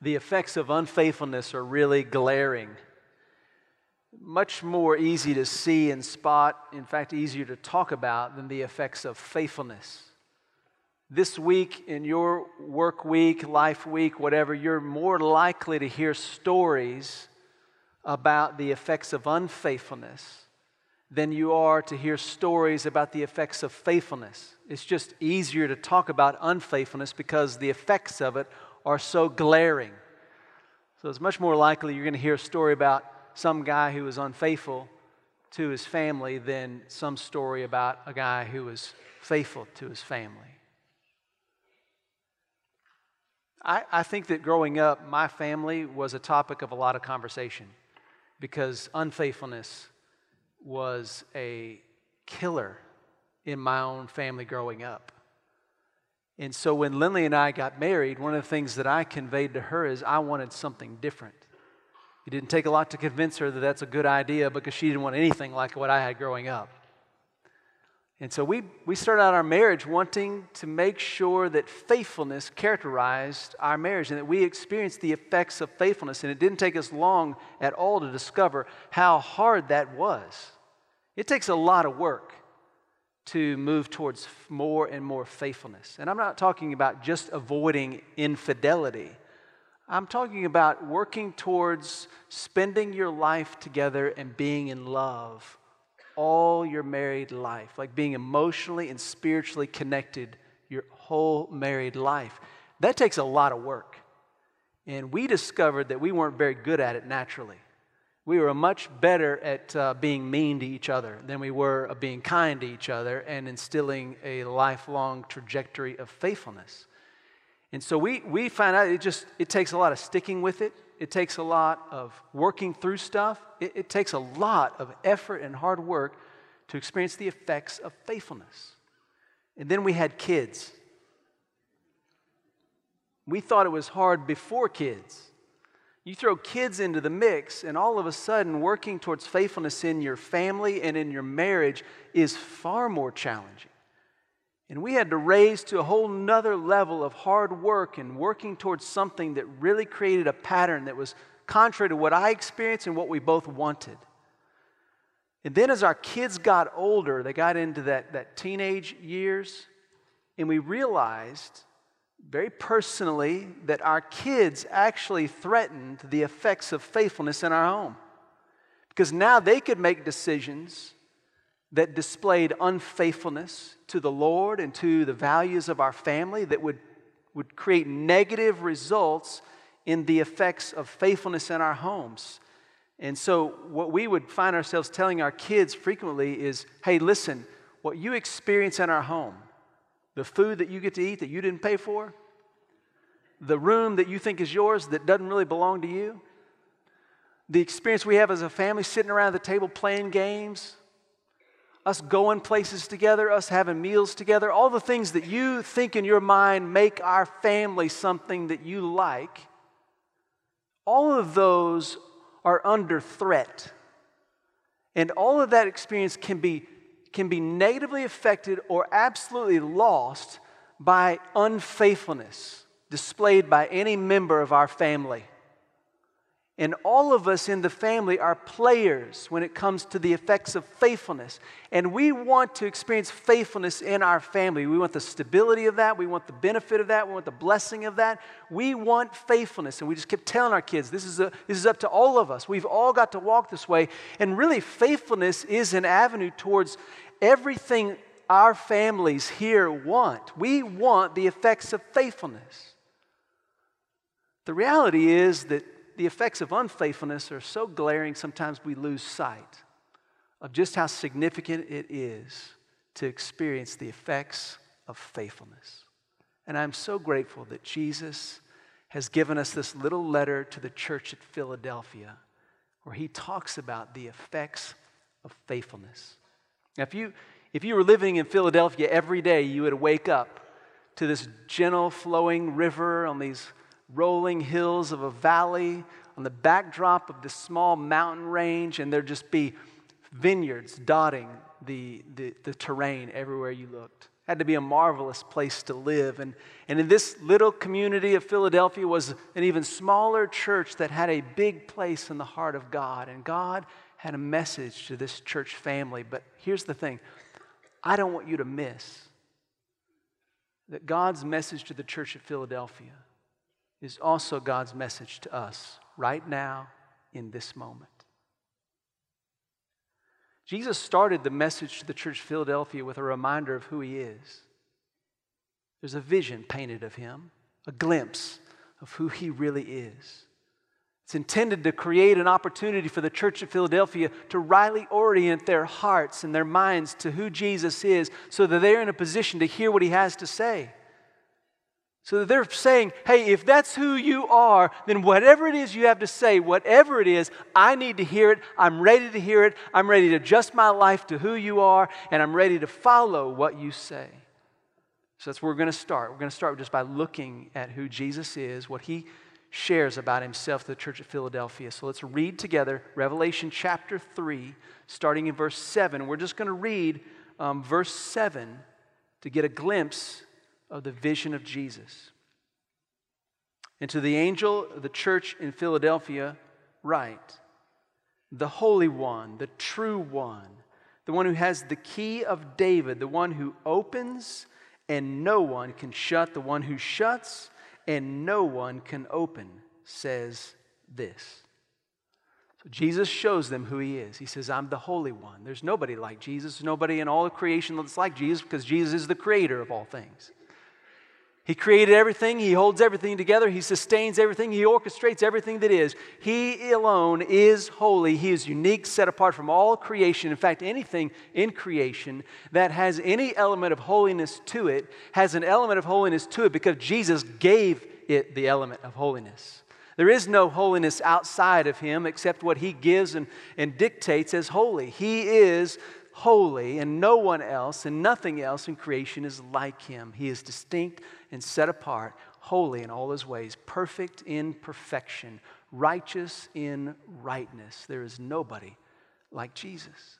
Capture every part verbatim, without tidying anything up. the effects of unfaithfulness are really glaring. Much more easy to see and spot, in fact, easier to talk about than the effects of faithfulness. This week, in your work week, life week, whatever, you're more likely to hear stories about the effects of unfaithfulness than you are to hear stories about the effects of faithfulness. It's just easier to talk about unfaithfulness because the effects of it are so glaring. So it's much more likely you're going to hear a story about some guy who was unfaithful to his family than some story about a guy who was faithful to his family. I, I think that growing up, my family was a topic of a lot of conversation because unfaithfulness was a killer in my own family growing up. And so when Lindley and I got married, one of the things that I conveyed to her is I wanted something different. It didn't take a lot to convince her that that's a good idea because she didn't want anything like what I had growing up. And so we, we started out our marriage wanting to make sure that faithfulness characterized our marriage and that we experienced the effects of faithfulness. And it didn't take us long at all to discover how hard that was. It takes a lot of work to move towards more and more faithfulness. And I'm not talking about just avoiding infidelity. I'm talking about working towards spending your life together and being in love all your married life, like being emotionally and spiritually connected your whole married life. That takes a lot of work. And we discovered that we weren't very good at it naturally. We were much better at uh, being mean to each other than we were at being kind to each other and instilling a lifelong trajectory of faithfulness. And so we, we find out it just, it takes a lot of sticking with it. It takes a lot of working through stuff. It, it takes a lot of effort and hard work to experience the effects of faithfulness. And then we had kids. We thought it was hard before kids. You throw kids into the mix, and all of a sudden, working towards faithfulness in your family and in your marriage is far more challenging. And we had to raise to a whole nother level of hard work and working towards something that really created a pattern that was contrary to what I experienced and what we both wanted. And then as our kids got older, they got into that, that teenage years, and we realized very personally that our kids actually threatened the effects of faithfulness in our home. Because now they could make decisions that displayed unfaithfulness to the Lord and to the values of our family that would, would create negative results in the effects of faithfulness in our homes. And so what we would find ourselves telling our kids frequently is, hey, listen, what you experience in our home, the food that you get to eat that you didn't pay for, the room that you think is yours that doesn't really belong to you, the experience we have as a family sitting around the table playing games, us going places together, us having meals together, all the things that you think in your mind make our family something that you like, all of those are under threat. And all of that experience can be, can be negatively affected or absolutely lost by unfaithfulness displayed by any member of our family. And all of us in the family are players when it comes to the effects of faithfulness. And we want to experience faithfulness in our family. We want the stability of that. We want the benefit of that. We want the blessing of that. We want faithfulness. And we just kept telling our kids, this is, a, this is up to all of us. We've all got to walk this way. And really, faithfulness is an avenue towards everything our families here want. We want the effects of faithfulness. The reality is that the effects of unfaithfulness are so glaring, sometimes we lose sight of just how significant it is to experience the effects of faithfulness. And I'm so grateful that Jesus has given us this little letter to the church at Philadelphia where he talks about the effects of faithfulness. Now, if you, if you were living in Philadelphia every day, you would wake up to this gentle flowing river on these rolling hills of a valley on the backdrop of this small mountain range, and there'd just be vineyards dotting the, the, the terrain everywhere you looked. had to be a marvelous place to live. And, and in this little community of Philadelphia was an even smaller church that had a big place in the heart of God. And God had a message to this church family. But here's the thing. I don't want you to miss that God's message to the church at Philadelphia is also God's message to us right now in this moment. Jesus started the message to the church of Philadelphia with a reminder of who he is. There's a vision painted of him, a glimpse of who he really is. It's intended to create an opportunity for the church of Philadelphia to rightly orient their hearts and their minds to who Jesus is so that they're in a position to hear what he has to say. So that they're saying, hey, if that's who you are, then whatever it is you have to say, whatever it is, I need to hear it. I'm ready to hear it. I'm ready to adjust my life to who you are, and I'm ready to follow what you say. So that's where we're going to start. We're going to start just by looking at who Jesus is, what he shares about himself to the church of Philadelphia. So let's read together Revelation chapter three, starting in verse seven. We're just going to read um, verse seven to get a glimpse of the vision of Jesus. And to the angel of the church in Philadelphia write, "The Holy One, the True One, the one who has the key of David, the one who opens and no one can shut, the one who shuts and no one can open, says this." So Jesus shows them who he is. He says, I'm the Holy One. There's nobody like Jesus. There's nobody in all of creation that's like Jesus, because Jesus is the creator of all things. He created everything. He holds everything together. He sustains everything. He orchestrates everything that is. He alone is holy. He is unique, set apart from all creation. In fact, anything in creation that has any element of holiness to it has an element of holiness to it because Jesus gave it the element of holiness. There is no holiness outside of him except what he gives and, and dictates as holy. He is holy, and no one else and nothing else in creation is like him. He is distinct and set apart, holy in all his ways, perfect in perfection, righteous in rightness. There is nobody like Jesus.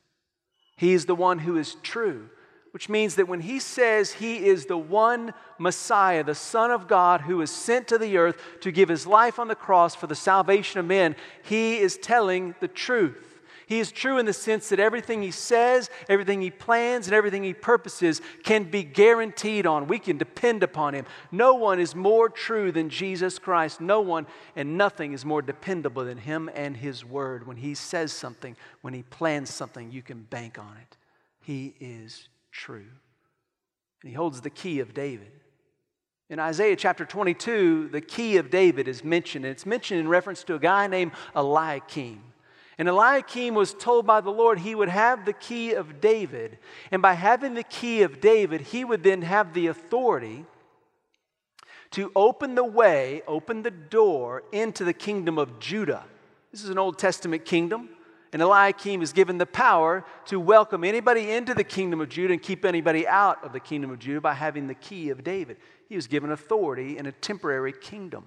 He is the one who is true, which means that when he says he is the one Messiah, the Son of God who is sent to the earth to give his life on the cross for the salvation of men, he is telling the truth. He is true in the sense that everything he says, everything he plans, and everything he purposes can be guaranteed on. We can depend upon him. No one is more true than Jesus Christ. No one and nothing is more dependable than him and his word. When he says something, when he plans something, you can bank on it. He is true. And he holds the key of David. In Isaiah chapter twenty-two, the key of David is mentioned. And it's mentioned in reference to a guy named Eliakim. And Eliakim was told by the Lord he would have the key of David. And by having the key of David, he would then have the authority to open the way, open the door into the kingdom of Judah. This is an Old Testament kingdom. And Eliakim is given the power to welcome anybody into the kingdom of Judah and keep anybody out of the kingdom of Judah by having the key of David. He was given authority in a temporary kingdom.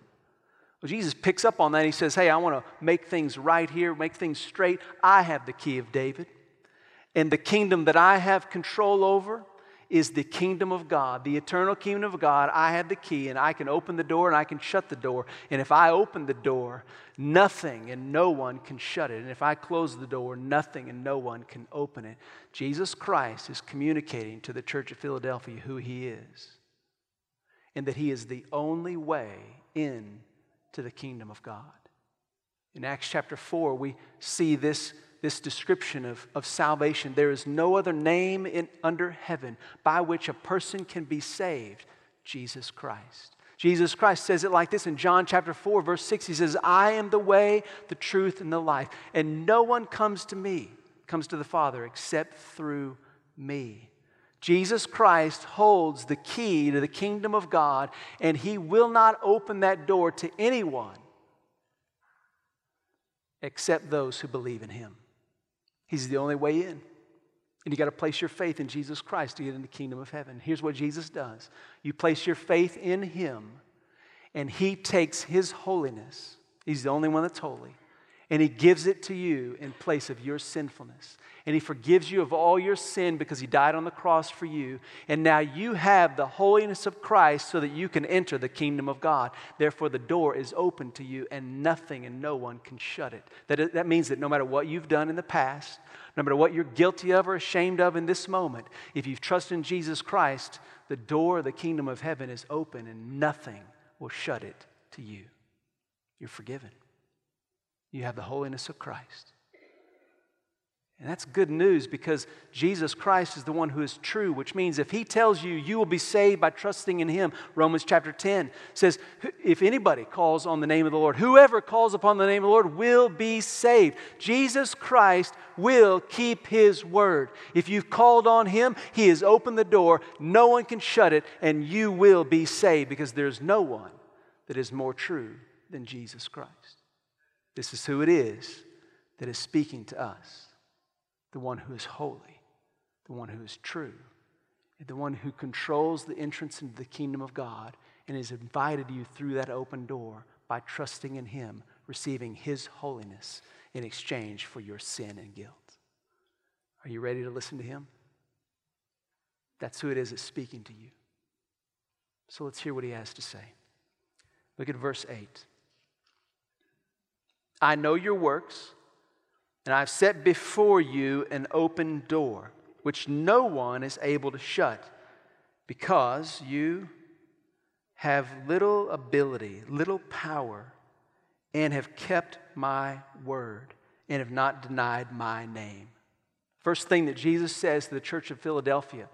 Well, Jesus picks up on that. He says, hey, I want to make things right here, make things straight. I have the key of David. And the kingdom that I have control over is the kingdom of God, the eternal kingdom of God. I have the key, and I can open the door, and I can shut the door. And if I open the door, nothing and no one can shut it. And if I close the door, nothing and no one can open it. Jesus Christ is communicating to the church of Philadelphia who he is, and that he is the only way in to the kingdom of God. In Acts chapter four, we see this, this description of, of salvation. There is no other name in, under heaven by which a person can be saved, Jesus Christ. Jesus Christ says it like this in John chapter four, verse six. He says, I am the way, the truth, and the life. And no one comes to me, comes to the Father, except through me. Jesus Christ holds the key to the kingdom of God, and he will not open that door to anyone except those who believe in him. He's the only way in. And you got to place your faith in Jesus Christ to get in the kingdom of heaven. Here's what Jesus does. You place your faith in him, and he takes his holiness. He's the only one that's holy. And he gives it to you in place of your sinfulness. And he forgives you of all your sin because he died on the cross for you. And now you have the holiness of Christ so that you can enter the kingdom of God. Therefore, the door is open to you and nothing and no one can shut it. That, that means that no matter what you've done in the past, no matter what you're guilty of or ashamed of in this moment, if you've trusted in Jesus Christ, the door of the kingdom of heaven is open and nothing will shut it to you. You're forgiven. You have the holiness of Christ. And that's good news because Jesus Christ is the one who is true, which means if he tells you, you will be saved by trusting in him. Romans chapter ten says, if anybody calls on the name of the Lord, whoever calls upon the name of the Lord will be saved. Jesus Christ will keep his word. If you've called on him, he has opened the door. No one can shut it, and you will be saved because there's no one that is more true than Jesus Christ. This is who it is that is speaking to us. The one who is holy, the one who is true, the one who controls the entrance into the kingdom of God and has invited you through that open door by trusting in him, receiving his holiness in exchange for your sin and guilt. Are you ready to listen to him? That's who it is that's speaking to you. So let's hear what he has to say. Look at verse eight. I know your works, and I've set before you an open door, which no one is able to shut, because you have little ability, little power, and have kept my word, and have not denied my name. First thing that Jesus says to the church of Philadelphia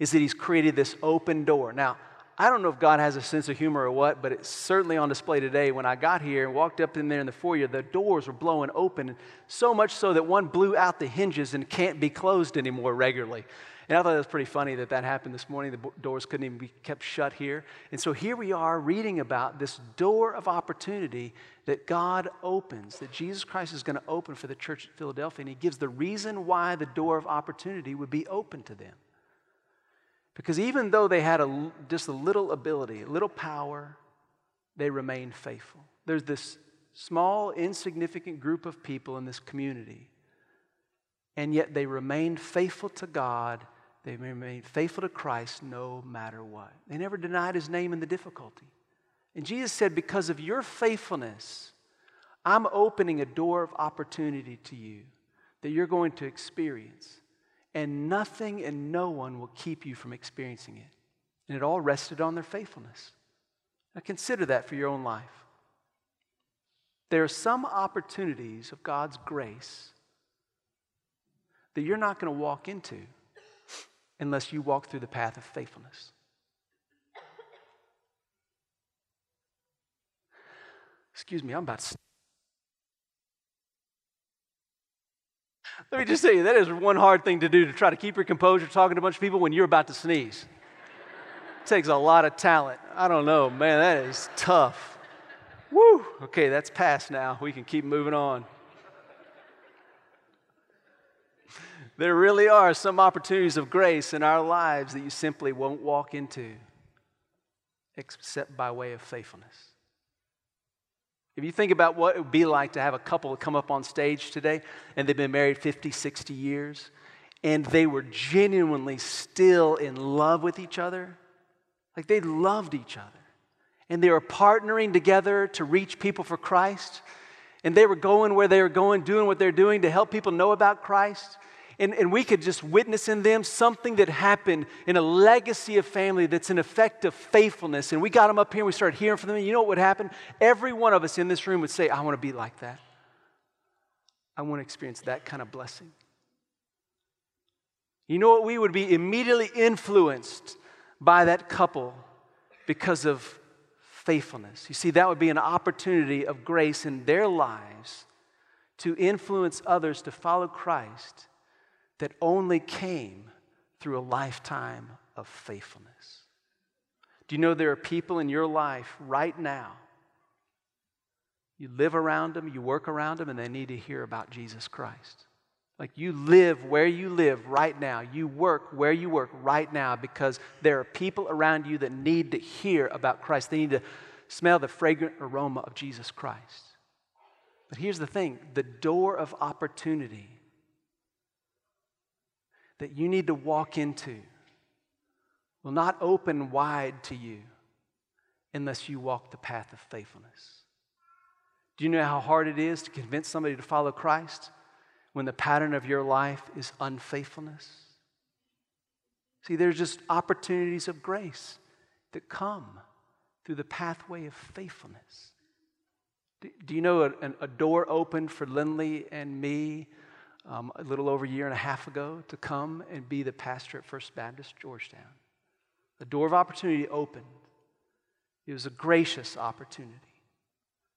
is that he's created this open door. Now, I don't know if God has a sense of humor or what, but it's certainly on display today. When I got here and walked up in there in the foyer, the doors were blowing open, so much so that one blew out the hinges and can't be closed anymore regularly. And I thought it was pretty funny that that happened this morning. The doors couldn't even be kept shut here. And so here we are reading about this door of opportunity that God opens, that Jesus Christ is going to open for the church at Philadelphia, and he gives the reason why the door of opportunity would be open to them. Because even though they had a, just a little ability, a little power, they remained faithful. There's this small, insignificant group of people in this community, and yet they remained faithful to God. They remained faithful to Christ no matter what. They never denied his name in the difficulty. And Jesus said, because of your faithfulness, I'm opening a door of opportunity to you that you're going to experience. And nothing and no one will keep you from experiencing it. And it all rested on their faithfulness. Now consider that for your own life. There are some opportunities of God's grace that you're not going to walk into unless you walk through the path of faithfulness. Excuse me, I'm about to... Let me just tell you, that is one hard thing to do, to try to keep your composure talking to a bunch of people when you're about to sneeze. It takes a lot of talent. I don't know, man, that is tough. Woo! Okay, that's past now. We can keep moving on. There really are some opportunities of grace in our lives that you simply won't walk into except by way of faithfulness. If you think about what it would be like to have a couple come up on stage today, and they've been married fifty, sixty years, and they were genuinely still in love with each other, like they loved each other, and they were partnering together to reach people for Christ, and they were going where they were going, doing what they're doing to help people know about Christ, and, and we could just witness in them something that happened in a legacy of family that's an effect of faithfulness. And we got them up here and we started hearing from them. And you know what would happen? Every one of us in this room would say, I want to be like that. I want to experience that kind of blessing. You know what? We would be immediately influenced by that couple because of faithfulness. You see, that would be an opportunity of grace in their lives to influence others to follow Christ that only came through a lifetime of faithfulness. Do you know there are people in your life right now, you live around them, you work around them, and they need to hear about Jesus Christ. Like you live where you live right now, you work where you work right now, because there are people around you that need to hear about Christ. They need to smell the fragrant aroma of Jesus Christ. But here's the thing, the door of opportunity that you need to walk into will not open wide to you unless you walk the path of faithfulness. Do you know how hard it is to convince somebody to follow Christ when the pattern of your life is unfaithfulness? See, there's just opportunities of grace that come through the pathway of faithfulness. Do, do you know a, a door opened for Lindley and me um, a little over a year and a half ago to come and be the pastor at First Baptist Georgetown? The door of opportunity opened. It was a gracious opportunity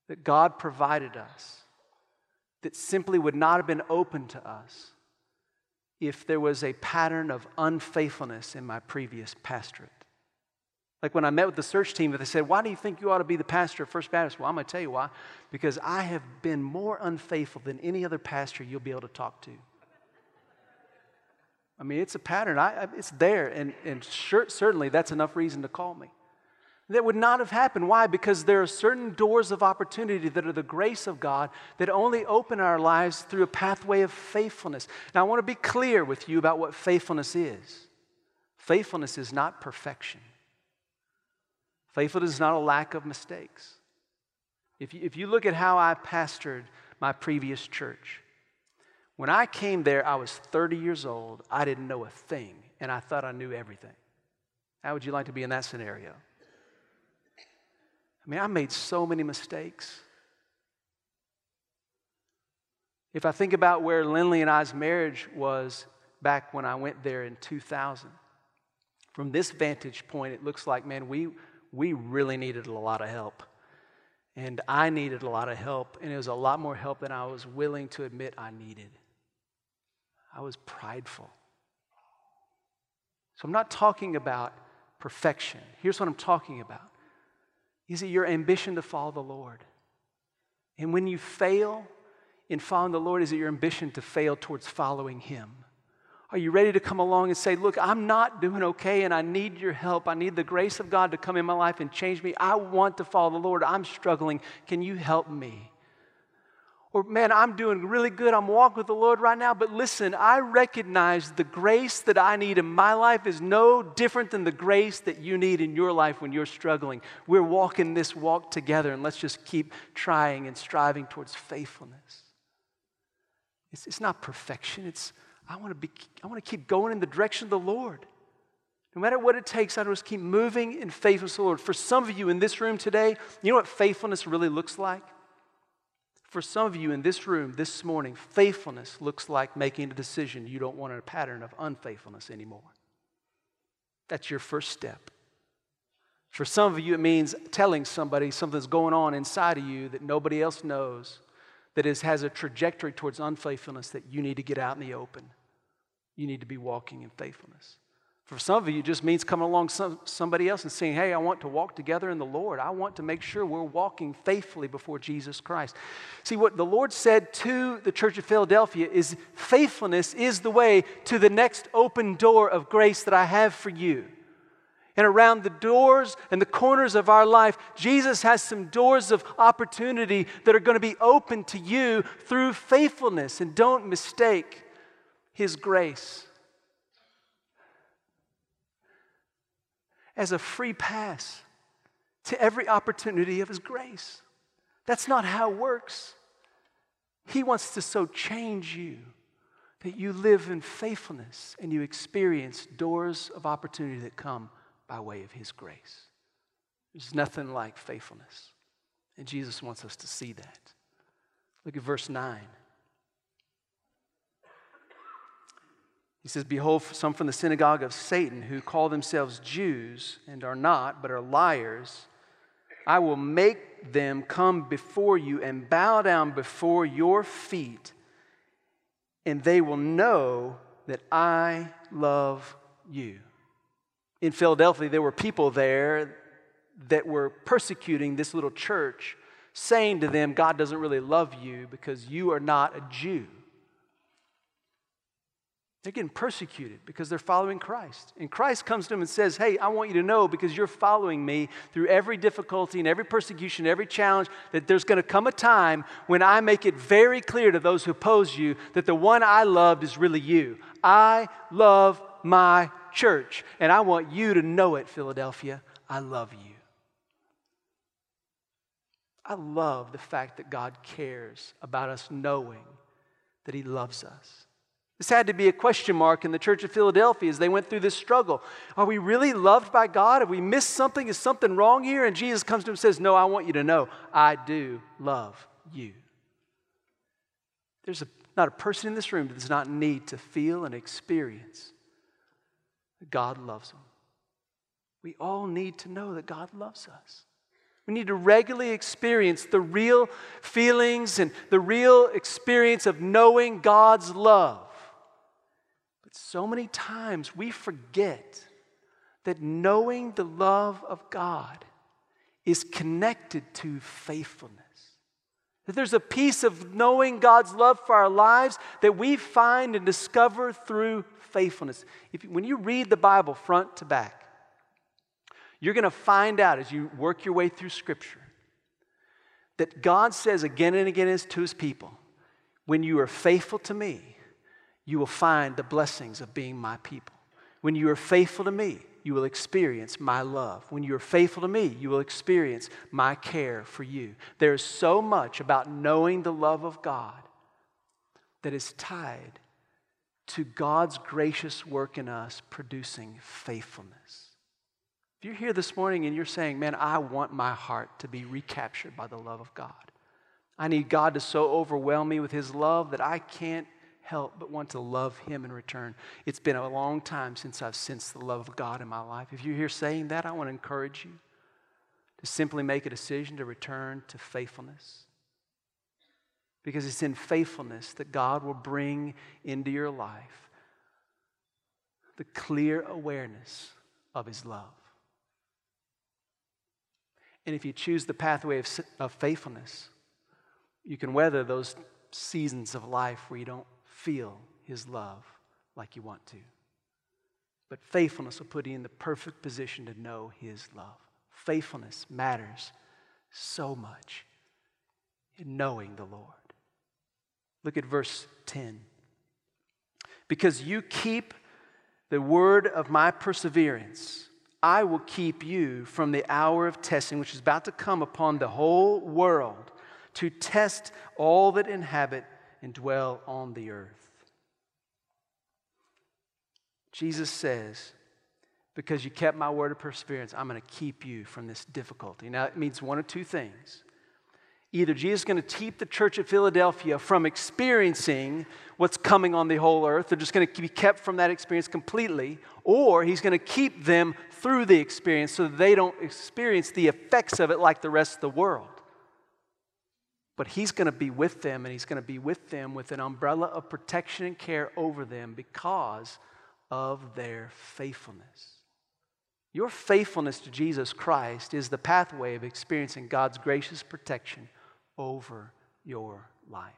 that God provided us that simply would not have been open to us if there was a pattern of unfaithfulness in my previous pastorate. Like when I met with the search team, they said, why do you think you ought to be the pastor of First Baptist? Well, I'm going to tell you why. Because I have been more unfaithful than any other pastor you'll be able to talk to. I mean, it's a pattern. I, it's there, and, and sure, certainly that's enough reason to call me. That would not have happened. Why? Because there are certain doors of opportunity that are the grace of God that only open our lives through a pathway of faithfulness. Now, I want to be clear with you about what faithfulness is. Faithfulness is not perfection. Faithfulness is not a lack of mistakes. If you, if you look at how I pastored my previous church, when I came there, I was thirty years old. I didn't know a thing, and I thought I knew everything. How would you like to be in that scenario? I mean, I made so many mistakes. If I think about where Lindley and I's marriage was back when I went there in two thousand, from this vantage point, it looks like, man, we, we really needed a lot of help. And I needed a lot of help, and it was a lot more help than I was willing to admit I needed. I was prideful. So I'm not talking about perfection. Here's what I'm talking about. Is it your ambition to follow the Lord? And when you fail in following the Lord, is it your ambition to fail towards following Him? Are you ready to come along and say, look, I'm not doing okay and I need your help. I need the grace of God to come in my life and change me. I want to follow the Lord. I'm struggling. Can you help me? Or, man, I'm doing really good. I'm walking with the Lord right now. But listen, I recognize the grace that I need in my life is no different than the grace that you need in your life when you're struggling. We're walking this walk together, and let's just keep trying and striving towards faithfulness. It's, it's not perfection. It's I want to be. I want to keep going in the direction of the Lord. No matter what it takes, I just keep moving in faithfulness to the Lord. For some of you in this room today, you know what faithfulness really looks like? For some of you in this room this morning, faithfulness looks like making a decision you don't want a pattern of unfaithfulness anymore. That's your first step. For some of you, it means telling somebody something's going on inside of you that nobody else knows, that is, has a trajectory towards unfaithfulness that you need to get out in the open. You need to be walking in faithfulness. For some of you, it just means coming along some, somebody else and saying, hey, I want to walk together in the Lord. I want to make sure we're walking faithfully before Jesus Christ. See, what the Lord said to the church of Philadelphia is faithfulness is the way to the next open door of grace that I have for you. And around the doors and the corners of our life, Jesus has some doors of opportunity that are going to be open to you through faithfulness. And don't mistake His grace as a free pass to every opportunity of His grace. That's not how it works. He wants to so change you that you live in faithfulness and you experience doors of opportunity that come by way of His grace. There's nothing like faithfulness, and Jesus wants us to see that. Look at verse nine. He says, behold, some from the synagogue of Satan who call themselves Jews and are not, but are liars. I will make them come before you and bow down before your feet, and they will know that I love you. In Philadelphia, there were people there that were persecuting this little church, saying to them, God doesn't really love you because you are not a Jew. They're getting persecuted because they're following Christ. And Christ comes to them and says, hey, I want you to know, because you're following me through every difficulty and every persecution, every challenge, that there's going to come a time when I make it very clear to those who oppose you that the one I loved is really you. I love my church, and I want you to know it, Philadelphia. I love you. I love the fact that God cares about us knowing that he loves us. This had to be a question mark in the church of Philadelphia as they went through this struggle. Are we really loved by God? Have we missed something? Is something wrong here? And Jesus comes to him and says, no, I want you to know, I do love you. There's a, not a person in this room that does not need to feel and experience that God loves them. We all need to know that God loves us. We need to regularly experience the real feelings and the real experience of knowing God's love. So many times we forget that knowing the love of God is connected to faithfulness. That there's a piece of knowing God's love for our lives that we find and discover through faithfulness. If, when you read the Bible front to back, you're going to find out as you work your way through Scripture that God says again and again to his people, when you are faithful to me, you will find the blessings of being my people. When you are faithful to me, you will experience my love. When you are faithful to me, you will experience my care for you. There is so much about knowing the love of God that is tied to God's gracious work in us producing faithfulness. If you're here this morning and you're saying, man, I want my heart to be recaptured by the love of God. I need God to so overwhelm me with his love that I can't help but want to love him in return. It's been a long time since I've sensed the love of God in my life. If you're here saying that, I want to encourage you to simply make a decision to return to faithfulness. Because it's in faithfulness that God will bring into your life the clear awareness of his love. And if you choose the pathway of, of faithfulness, you can weather those seasons of life where you don't feel his love like you want to. But faithfulness will put you in the perfect position to know his love. Faithfulness matters so much in knowing the Lord. Look at verse ten. Because you keep the word of my perseverance, I will keep you from the hour of testing, which is about to come upon the whole world to test all that inhabit and dwell on the earth. Jesus says, because you kept my word of perseverance, I'm going to keep you from this difficulty. Now, it means one of two things. Either Jesus is going to keep the church of Philadelphia from experiencing what's coming on the whole earth. They're just going to be kept from that experience completely. Or he's going to keep them through the experience so that they don't experience the effects of it like the rest of the world. But he's going to be with them, and he's going to be with them with an umbrella of protection and care over them because of their faithfulness. Your faithfulness to Jesus Christ is the pathway of experiencing God's gracious protection over your life.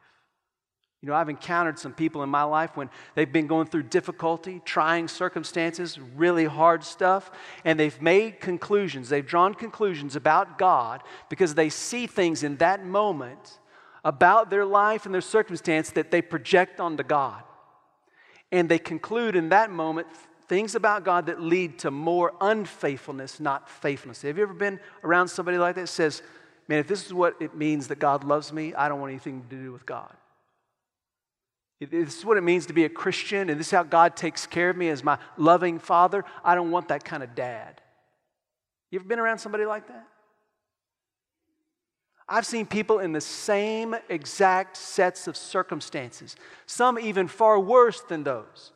You know, I've encountered some people in my life when they've been going through difficulty, trying circumstances, really hard stuff, and they've made conclusions. They've drawn conclusions about God because they see things in that moment about their life and their circumstance that they project onto God. And they conclude in that moment things about God that lead to more unfaithfulness, not faithfulness. Have you ever been around somebody like that that says, man, if this is what it means that God loves me, I don't want anything to do with God? This is what it means to be a Christian, and this is how God takes care of me as my loving father. I don't want that kind of dad. You ever been around somebody like that? I've seen people in the same exact sets of circumstances, some even far worse than those.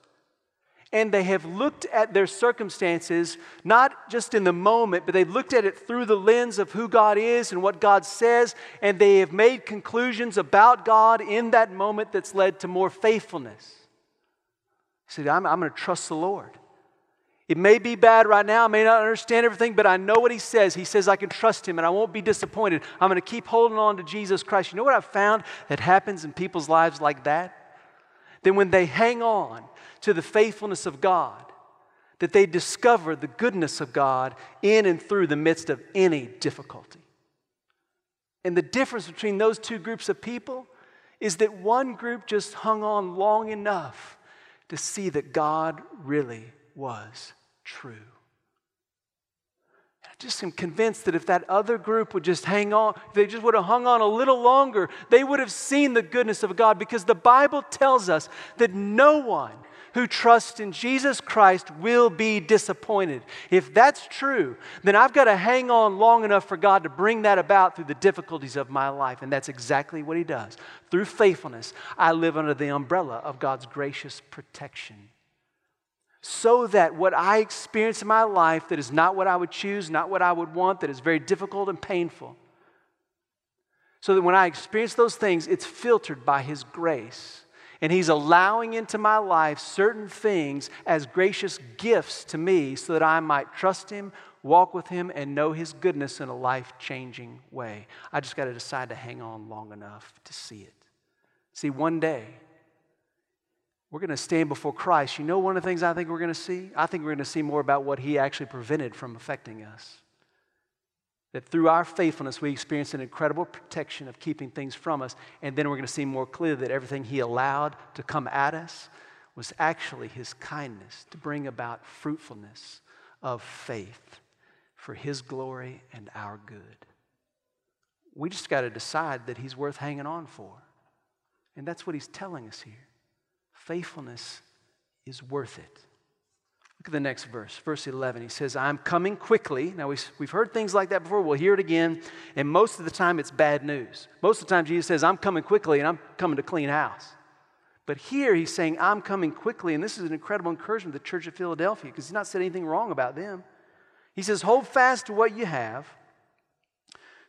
And they have looked at their circumstances, not just in the moment, but they've looked at it through the lens of who God is and what God says, and they have made conclusions about God in that moment that's led to more faithfulness. He said, I'm, I'm going to trust the Lord. It may be bad right now. I may not understand everything, but I know what he says. He says I can trust him, and I won't be disappointed. I'm going to keep holding on to Jesus Christ. You know what I've found that happens in people's lives like that? then when they hang on to the faithfulness of God, that they discover the goodness of God in and through the midst of any difficulty. And the difference between those two groups of people is that one group just hung on long enough to see that God really was true. I just am convinced that if that other group would just hang on, if they just would have hung on a little longer, they would have seen the goodness of God, because the Bible tells us that no one who trusts in Jesus Christ will be disappointed. If that's true, then I've got to hang on long enough for God to bring that about through the difficulties of my life. And that's exactly what He does. Through faithfulness, I live under the umbrella of God's gracious protection, so that what I experience in my life that is not what I would choose, not what I would want, that is very difficult and painful, so that when I experience those things, it's filtered by His grace. And He's allowing into my life certain things as gracious gifts to me so that I might trust Him, walk with Him, and know His goodness in a life-changing way. I just got to decide to hang on long enough to see it. See, one day, we're going to stand before Christ. You know one of the things I think we're going to see? I think we're going to see more about what He actually prevented from affecting us. That through our faithfulness, we experience an incredible protection of keeping things from us. And then we're going to see more clearly that everything He allowed to come at us was actually His kindness to bring about fruitfulness of faith for His glory and our good. We just got to decide that He's worth hanging on for. And that's what He's telling us here. Faithfulness is worth it. Look at the next verse, verse eleven. He says, I'm coming quickly. Now, we've, we've heard things like that before. We'll hear it again. And most of the time, it's bad news. Most of the time, Jesus says, I'm coming quickly, and I'm coming to clean house. But here, He's saying, I'm coming quickly. And this is an incredible encouragement to the church of Philadelphia, because He's not said anything wrong about them. He says, hold fast to what you have,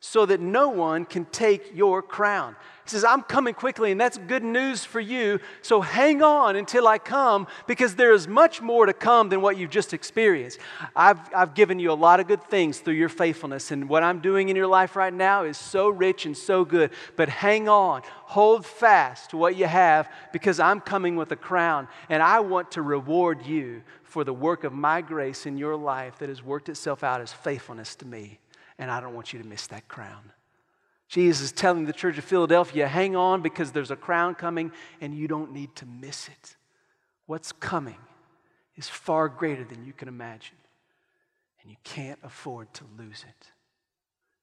so that no one can take your crown. He says, I'm coming quickly, and that's good news for you, so hang on until I come, because there is much more to come than what you've just experienced. I've, I've given you a lot of good things through your faithfulness, and what I'm doing in your life right now is so rich and so good, but hang on, hold fast to what you have, because I'm coming with a crown, and I want to reward you for the work of my grace in your life that has worked itself out as faithfulness to me. And I don't want you to miss that crown. Jesus is telling the church of Philadelphia, hang on, because there's a crown coming and you don't need to miss it. What's coming is far greater than you can imagine. And you can't afford to lose it.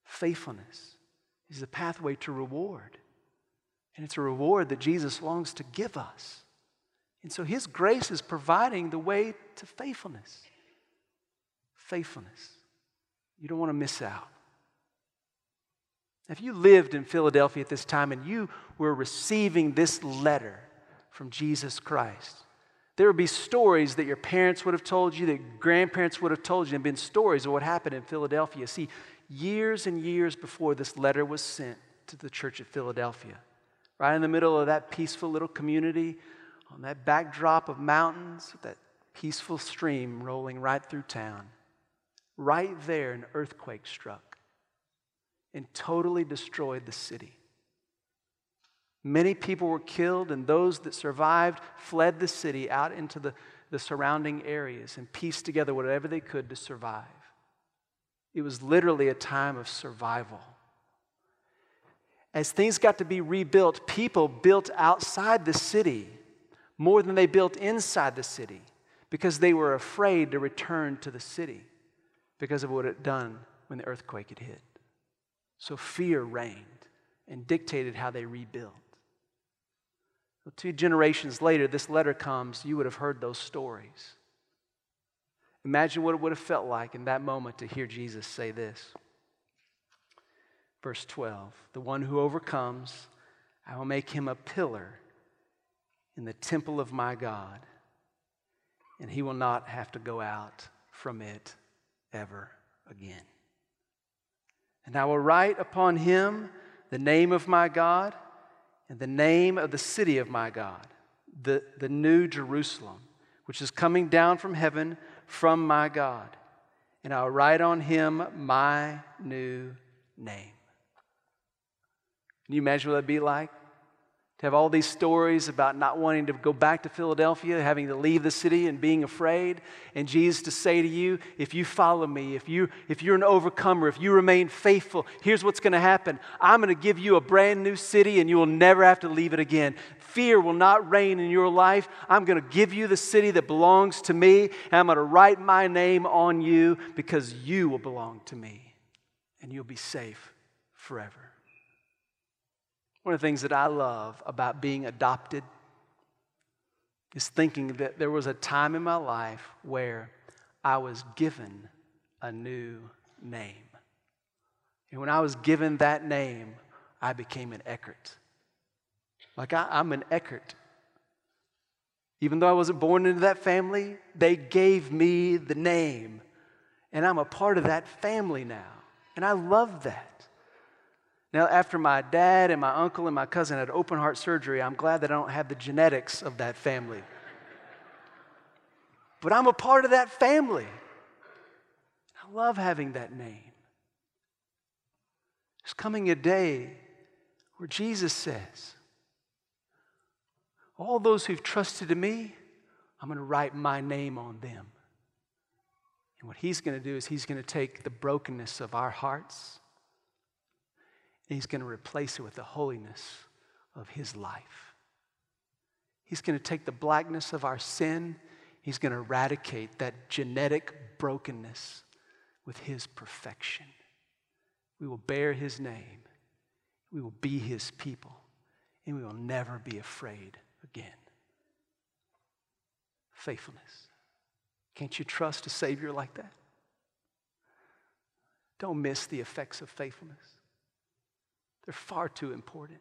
Faithfulness is the pathway to reward. And it's a reward that Jesus longs to give us. And so His grace is providing the way to faithfulness. Faithfulness. You don't want to miss out. If you lived in Philadelphia at this time and you were receiving this letter from Jesus Christ, there would be stories that your parents would have told you, that your grandparents would have told you, and been stories of what happened in Philadelphia. See, years and years before this letter was sent to the church of Philadelphia, right in the middle of that peaceful little community, on that backdrop of mountains, with that peaceful stream rolling right through town, right there, an earthquake struck and totally destroyed the city. Many people were killed, and those that survived fled the city out into the, the surrounding areas and pieced together whatever they could to survive. It was literally a time of survival. As things got to be rebuilt, people built outside the city more than they built inside the city, because they were afraid to return to the city, because of what it had done when the earthquake had hit. So fear reigned and dictated how they rebuilt. Well, two generations later, this letter comes, you would have heard those stories. Imagine what it would have felt like in that moment to hear Jesus say this. Verse twelve, the one who overcomes, I will make him a pillar in the temple of my God, and he will not have to go out from it ever again. And I will write upon him the name of my God and the name of the city of my God, the, the new Jerusalem, which is coming down from heaven from my God. And I will write on him my new name. Can you imagine what that'd be like? to have all these stories about not wanting to go back to Philadelphia, having to leave the city and being afraid, and Jesus to say to you, if you follow me, if, you, if you're an overcomer, if you remain faithful, here's what's going to happen. I'm going to give you a brand new city, and you will never have to leave it again. Fear will not reign in your life. I'm going to give you the city that belongs to me, and I'm going to write my name on you because you will belong to me, and you'll be safe forever. One of the things that I love about being adopted is thinking that there was a time in my life where I was given a new name. And when I was given that name, I became an Eckert. Like I, I'm an Eckert. Even though I wasn't born into that family, they gave me the name. And I'm a part of that family now. And I love that. Now, after my dad and my uncle and my cousin had open heart surgery, I'm glad that I don't have the genetics of that family. But I'm a part of that family. I love having that name. There's coming a day where Jesus says, all those who've trusted in me, I'm going to write my name on them. And what he's going to do is he's going to take the brokenness of our hearts, and he's going to replace it with the holiness of his life. He's going to take the blackness of our sin. He's going to eradicate that genetic brokenness with his perfection. We will bear his name. We will be his people. And we will never be afraid again. Faithfulness. Can't you trust a Savior like that? Don't miss the effects of faithfulness. They're far too important.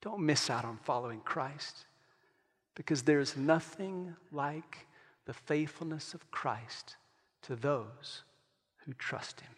Don't miss out on following Christ, because there is nothing like the faithfulness of Christ to those who trust him.